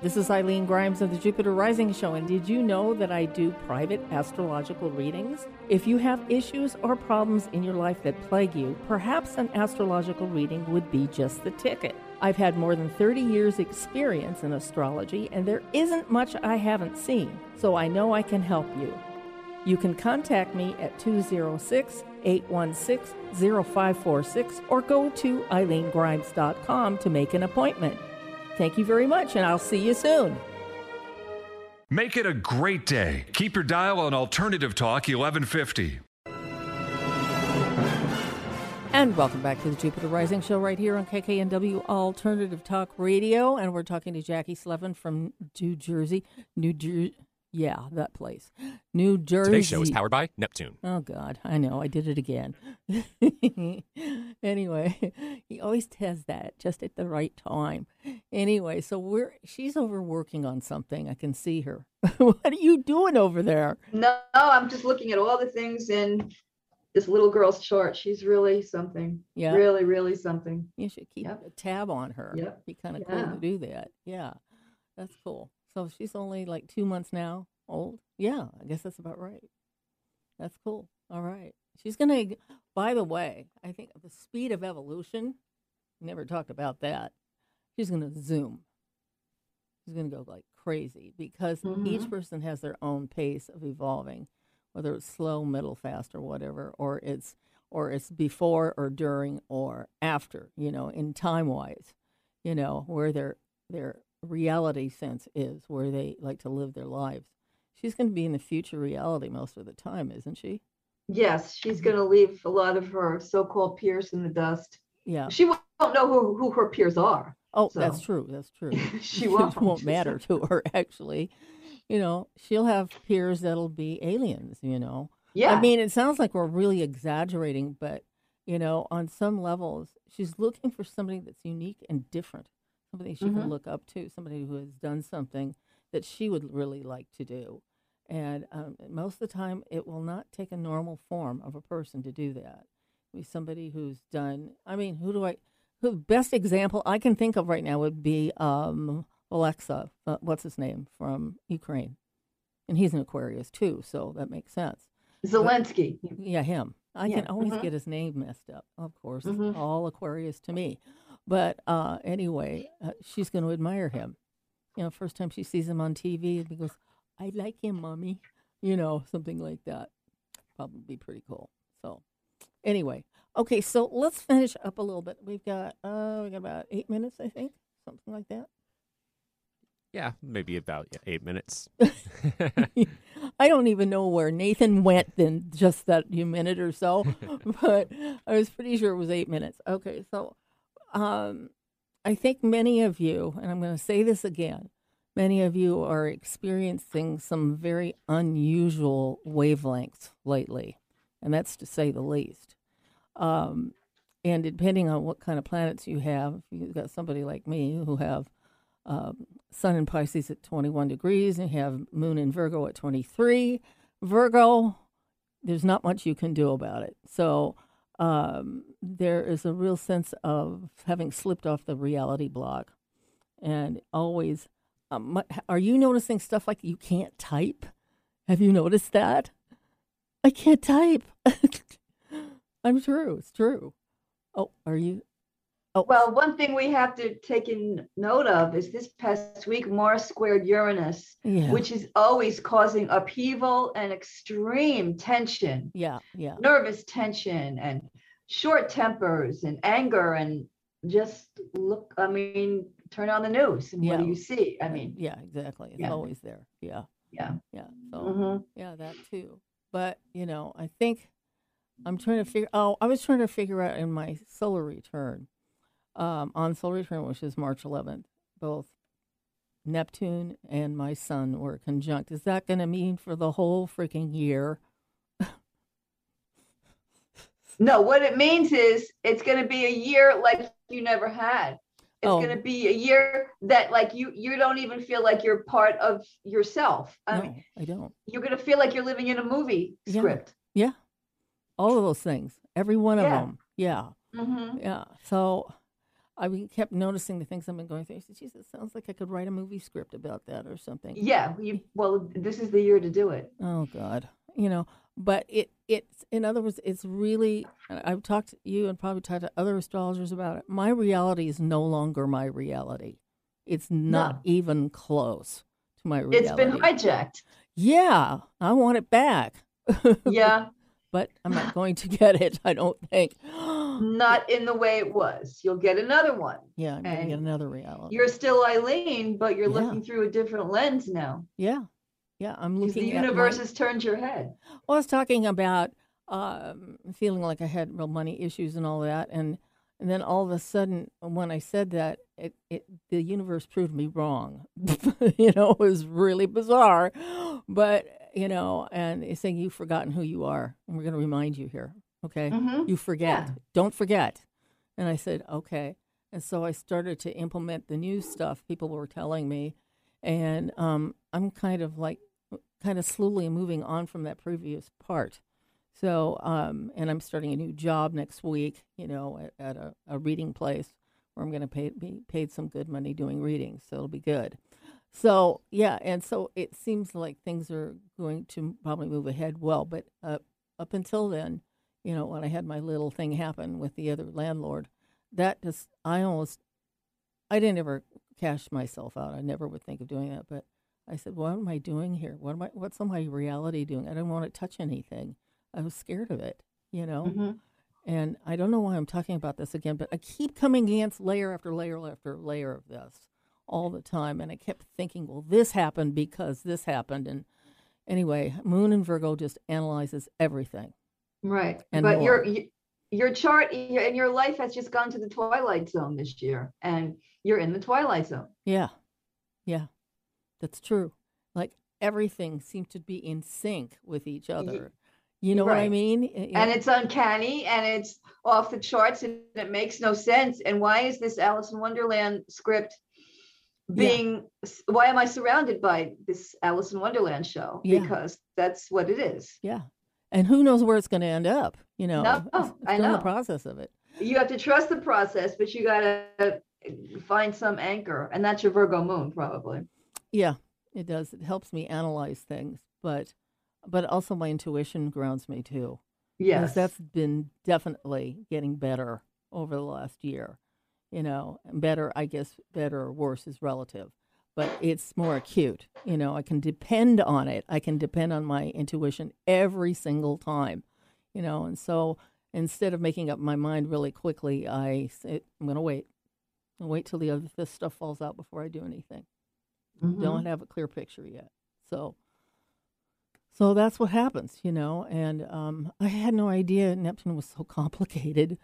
This is Eileen Grimes of the Jupiter Rising Show, and did you know that I do private astrological readings? If you have issues or problems in your life that plague you, perhaps an astrological reading would be just the ticket. I've had more than 30 years' experience in astrology, and there isn't much I haven't seen, so I know I can help you. You can contact me at 206-816-0546 or go to eileengrimes.com to make an appointment. Thank you very much, and I'll see you soon. Make it a great day. Keep your dial on Alternative Talk 1150. And welcome back to the Jupiter Rising Show right here on KKNW Alternative Talk Radio. And we're talking to Jackie Slevin from New Jersey. Yeah, that place. New Jersey. Today's show is powered by Neptune. Oh, God. I know. I did it again. Anyway, he always does that just at the right time. Anyway, so she's overworking on something. I can see her. What are you doing over there? No, I'm just looking at all the things in this little girl's chart. She's really something. Yeah. Really, really something. You should keep a tab on her. Yep. It'd be kind of cool to do that. Yeah. That's cool. So she's only like 2 months now old. Yeah, I guess that's about right. That's cool. All right. She's going to, by the way, I think the speed of evolution, never talked about that. She's going to zoom. She's going to go like crazy because each person has their own pace of evolving, whether it's slow, middle, fast, or whatever, or it's before or during or after, you know, in time-wise, you know, where they're reality sense is, where they like to live their lives. She's going to be in the future reality most of the time, isn't she? Yes, she's going to leave a lot of her so-called peers in the dust. Yeah. She won't know who her peers are. Oh, so. That's true. She won't. It won't matter to her, actually. You know, she'll have peers that'll be aliens, you know. Yeah. I mean, it sounds like we're really exaggerating, but, you know, on some levels, she's looking for somebody that's unique and different. Somebody she can look up to, somebody who has done something that she would really like to do. And most of the time, it will not take a normal form of a person to do that. It'll be somebody who's done, I mean, the best example I can think of right now would be Alexa, what's his name, from Ukraine. And he's an Aquarius, too, so that makes sense. Zelensky. But, yeah, him. I can always get his name messed up, of course. All Aquarius to me. But anyway, she's going to admire him. You know, first time she sees him on TV, and he goes, I like him, Mommy. You know, something like that. Probably be pretty cool. So anyway. Okay, so let's finish up a little bit. We've got we got about 8 minutes, I think, something like that. Yeah, maybe about 8 minutes. I don't even know where Nathan went in just that minute or so, but I was pretty sure it was 8 minutes. Okay, so I think many of you, and I'm going to say this again, many of you are experiencing some very unusual wavelengths lately, and that's to say the least. And depending on what kind of planets you have, you've got somebody like me who have Sun in Pisces at 21 degrees, and you have Moon in Virgo at 23. Virgo, there's not much you can do about it. So there is a real sense of having slipped off the reality block. And always, are you noticing stuff like you can't type? Have you noticed that? I can't type. I'm true. It's true. Oh, are you? Oh. Well, one thing we have to take in note of is this past week, Mars squared Uranus, which is always causing upheaval and extreme tension. Yeah. Nervous tension and short tempers and anger and just look, I mean, turn on the news and what do you see? I mean. Yeah, exactly. It's always there. Yeah. So, yeah, that too. But, you know, I think. I was trying to figure out in my solar return, on solar return, which is March 11th, both Neptune and my sun were conjunct. Is that going to mean for the whole freaking year? No, what it means is it's going to be a year like you never had. It's going to be a year that like you don't even feel like you're part of yourself. I mean, I don't. You're going to feel like you're living in a movie script. Yeah. All of those things, every one of them. Yeah. So I kept noticing the things I've been going through. I said, geez, it sounds like I could write a movie script about that or something. Yeah. Well, this is the year to do it. Oh, God. You know, but it's, in other words, it's really, I've talked to you and probably talked to other astrologers about it. My reality is no longer my reality. It's not even close to my reality. It's been hijacked. Yeah. I want it back. Yeah. But I'm not going to get it, I don't think. Not in the way it was. You'll get another one. Yeah, I'm going to get another reality. You're still Eileen, but you're looking through a different lens now. Yeah, I'm looking at the universe has turned your head. Well, I was talking about feeling like I had real money issues and all that. And then all of a sudden, when I said that, the universe proved me wrong. You know, it was really bizarre. But... You know, and it's saying you've forgotten who you are. And we're going to remind you here. Okay. You forget. Yeah. Don't forget. And I said, okay. And so I started to implement the new stuff people were telling me. And I'm kind of slowly moving on from that previous part. So, and I'm starting a new job next week, you know, at a reading place where I'm going to be paid some good money doing readings. So it'll be good. So, yeah, and so it seems like things are going to probably move ahead well. But up until then, you know, when I had my little thing happen with the other landlord, I didn't ever cash myself out. I never would think of doing that. But I said, what am I doing here? What's my reality doing? I don't want to touch anything. I was scared of it, you know. And I don't know why I'm talking about this again, but I keep coming against layer after layer after layer of this. All the time, and I kept thinking, well, this happened because this happened. And anyway, Moon in Virgo just analyzes everything, right? And but your chart and your life has just gone to the twilight zone this year, and you're in the twilight zone. Yeah, that's true. Like everything seemed to be in sync with each other. You know what I mean? And it's uncanny and it's off the charts and it makes no sense. And why is this Alice in Wonderland script why am I surrounded by this Alice in Wonderland show? Yeah. Because that's what it is. Yeah. And who knows where it's going to end up, you know? No, I know. The process of it. You have to trust the process, but you got to find some anchor. And that's your Virgo moon, probably. Yeah, it does. It helps me analyze things. But also my intuition grounds me, too. Yes. That's been definitely getting better over the last year. You know, better, I guess, better or worse is relative, but it's more acute. You know, I can depend on it. I can depend on my intuition every single time, you know, and so instead of making up my mind really quickly, I say, I'm going to wait. I'll wait till this stuff falls out before I do anything. Mm-hmm. Don't have a clear picture yet. So that's what happens, you know, and I had no idea Neptune was so complicated.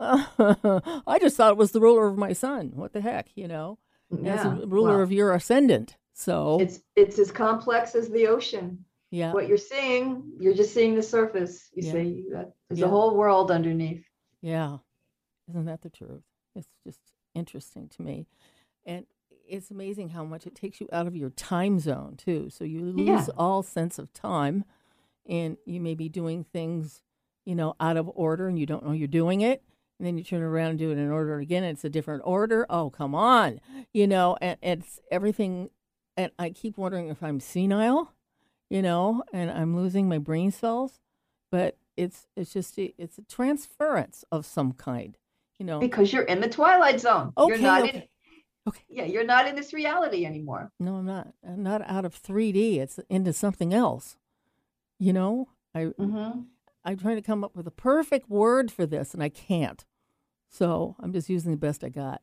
I just thought it was the ruler of my sun. What the heck, you know? Yeah. As a ruler of your ascendant. So it's as complex as the ocean. Yeah. What you're seeing, you're just seeing the surface. You see, there's a whole world underneath. Yeah. Isn't that the truth? It's just interesting to me. And it's amazing how much it takes you out of your time zone, too. So you lose all sense of time, and you may be doing things, you know, out of order, and you don't know you're doing it. And then you turn around and do it in order again. And it's a different order. Oh, come on. You know, and it's everything. And I keep wondering if I'm senile, you know, and I'm losing my brain cells. But it's a transference of some kind, you know. Because you're in the twilight zone. Okay, okay. Yeah, you're not in this reality anymore. No, I'm not. I'm not out of 3D. It's into something else. You know, I'm trying to come up with a perfect word for this, and I can't. So I'm just using the best I got.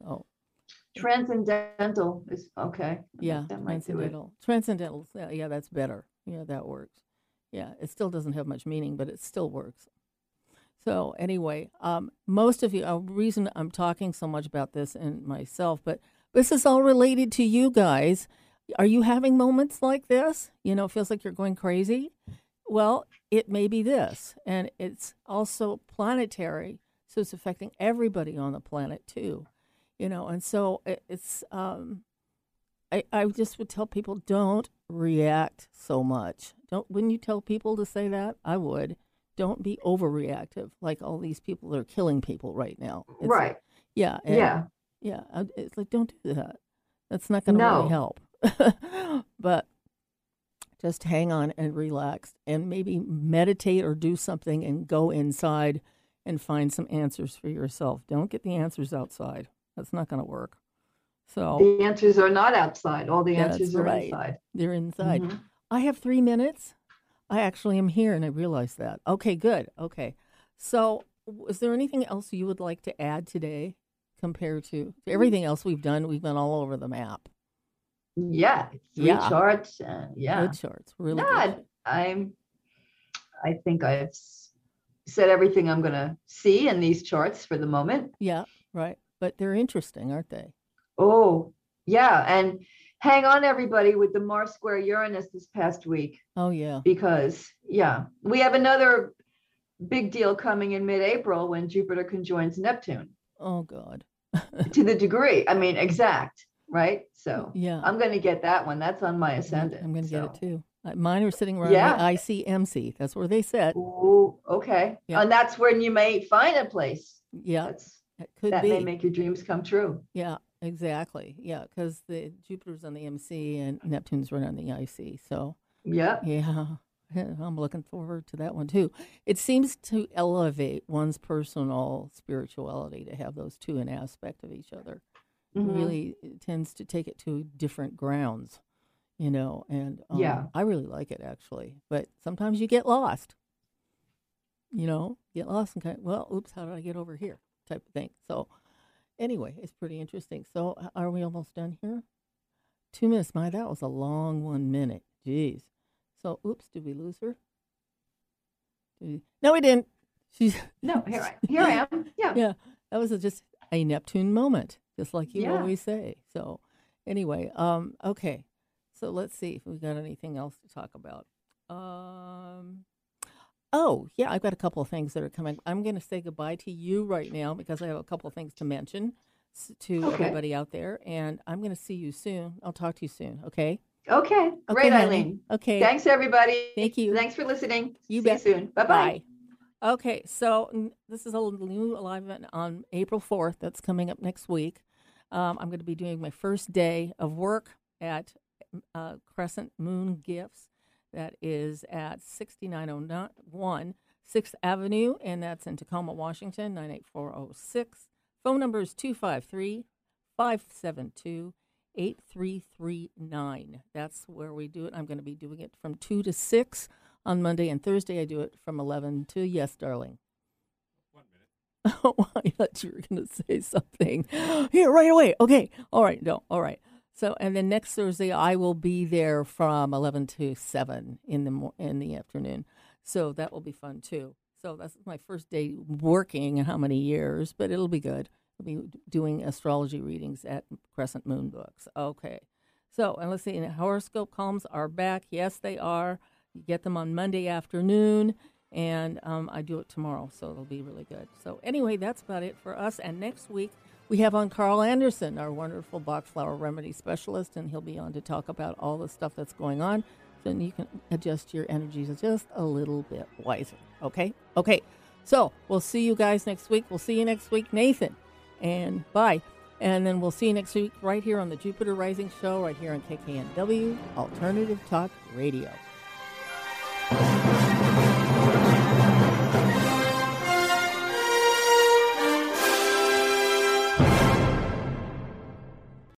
So transcendental is okay. Yeah, that might do it. Transcendental. Yeah, that's better. Yeah, that works. Yeah, it still doesn't have much meaning, but it still works. So anyway, most of you, a reason I'm talking so much about this and myself, but this is all related to you guys. Are you having moments like this? You know, it feels like you're going crazy. Well, it may be this, and it's also planetary, so it's affecting everybody on the planet too, you know. And so it's, I just would tell people, don't react so much. Wouldn't you tell people to say that? I would. Don't be overreactive, like all these people that are killing people right now. It's right. Like, yeah. It's like, don't do that. That's not going to really help. But just hang on and relax and maybe meditate or do something and go inside and find some answers for yourself. Don't get the answers outside. That's not going to work. So the answers are not outside. All the answers are inside. They're inside. Mm-hmm. I have 3 minutes. I actually am here, and I realized that. Okay, good. Okay. So is there anything else you would like to add today compared to everything else we've done? We've been all over the map. Yeah. Three charts. Good charts. Really good. I think I've said everything I'm going to see in these charts for the moment. Yeah, right. But they're interesting, aren't they? Oh, yeah. And hang on, everybody, with the Mars square Uranus this past week. Oh, yeah. Because, we have another big deal coming in mid-April when Jupiter conjoins Neptune. Oh, God. To the degree. I mean, exact, right? So I'm going to get that one. That's on my ascendant. I'm going to get it, too. Mine are sitting around the ICMC. That's where they sit. Ooh, okay. Yeah. And that's when you may find a place. Yeah, that could be. That may make your dreams come true. Yeah. Exactly. Yeah, because the Jupiter's on the MC and Neptune's right on the IC. So I'm looking forward to that one too. It seems to elevate one's personal spirituality to have those two in aspect of each other. Mm-hmm. It tends to take it to different grounds, you know. And I really like it actually. But sometimes you get lost. You know, get lost and oops, how did I get over here? Type of thing. So. Anyway, it's pretty interesting. So are we almost done here? 2 minutes. My, that was a long 1 minute. Jeez. So, oops, did we lose her? No, we didn't. Here I am. Yeah. Yeah. That was just a Neptune moment, just like you always say. So anyway, okay. So let's see if we've got anything else to talk about. Oh, yeah, I've got a couple of things that are coming. I'm going to say goodbye to you right now because I have a couple of things to mention to everybody out there. And I'm going to see you soon. I'll talk to you soon, okay? Okay. Great, Eileen. Okay. Thanks, everybody. Thank you. Thanks for listening. See you soon. Bye-bye. Bye. Okay, so this is a new alignment on April 4th. That's coming up next week. I'm going to be doing my first day of work at Crescent Moon Gifts. That is at 6901 6th Avenue, and that's in Tacoma, Washington, 98406. Phone number is 253-572-8339. That's where we do it. I'm going to be doing it from 2 to 6 on Monday and Thursday. I do it from 11 to, yes, darling. 1 minute. Oh, I thought you were going to say something. Here, right away. Okay. All right. No. All right. So, and then next Thursday, I will be there from 11 to 7 in the afternoon. So that will be fun, too. So that's my first day working in how many years, but it'll be good. I'll be doing astrology readings at Crescent Moon Books. Okay. So, and let's see, and horoscope columns are back. Yes, they are. You get them on Monday afternoon, and I do it tomorrow, so it'll be really good. So anyway, that's about it for us. And next week, we have on Carl Anderson, our wonderful Bach Flower remedy specialist, and he'll be on to talk about all the stuff that's going on. Then you can adjust your energies just a little bit wiser. Okay? Okay. So we'll see you guys next week. We'll see you next week, Nathan. And bye. And then we'll see you next week right here on the Jupiter Rising Show, right here on KKNW Alternative Talk Radio.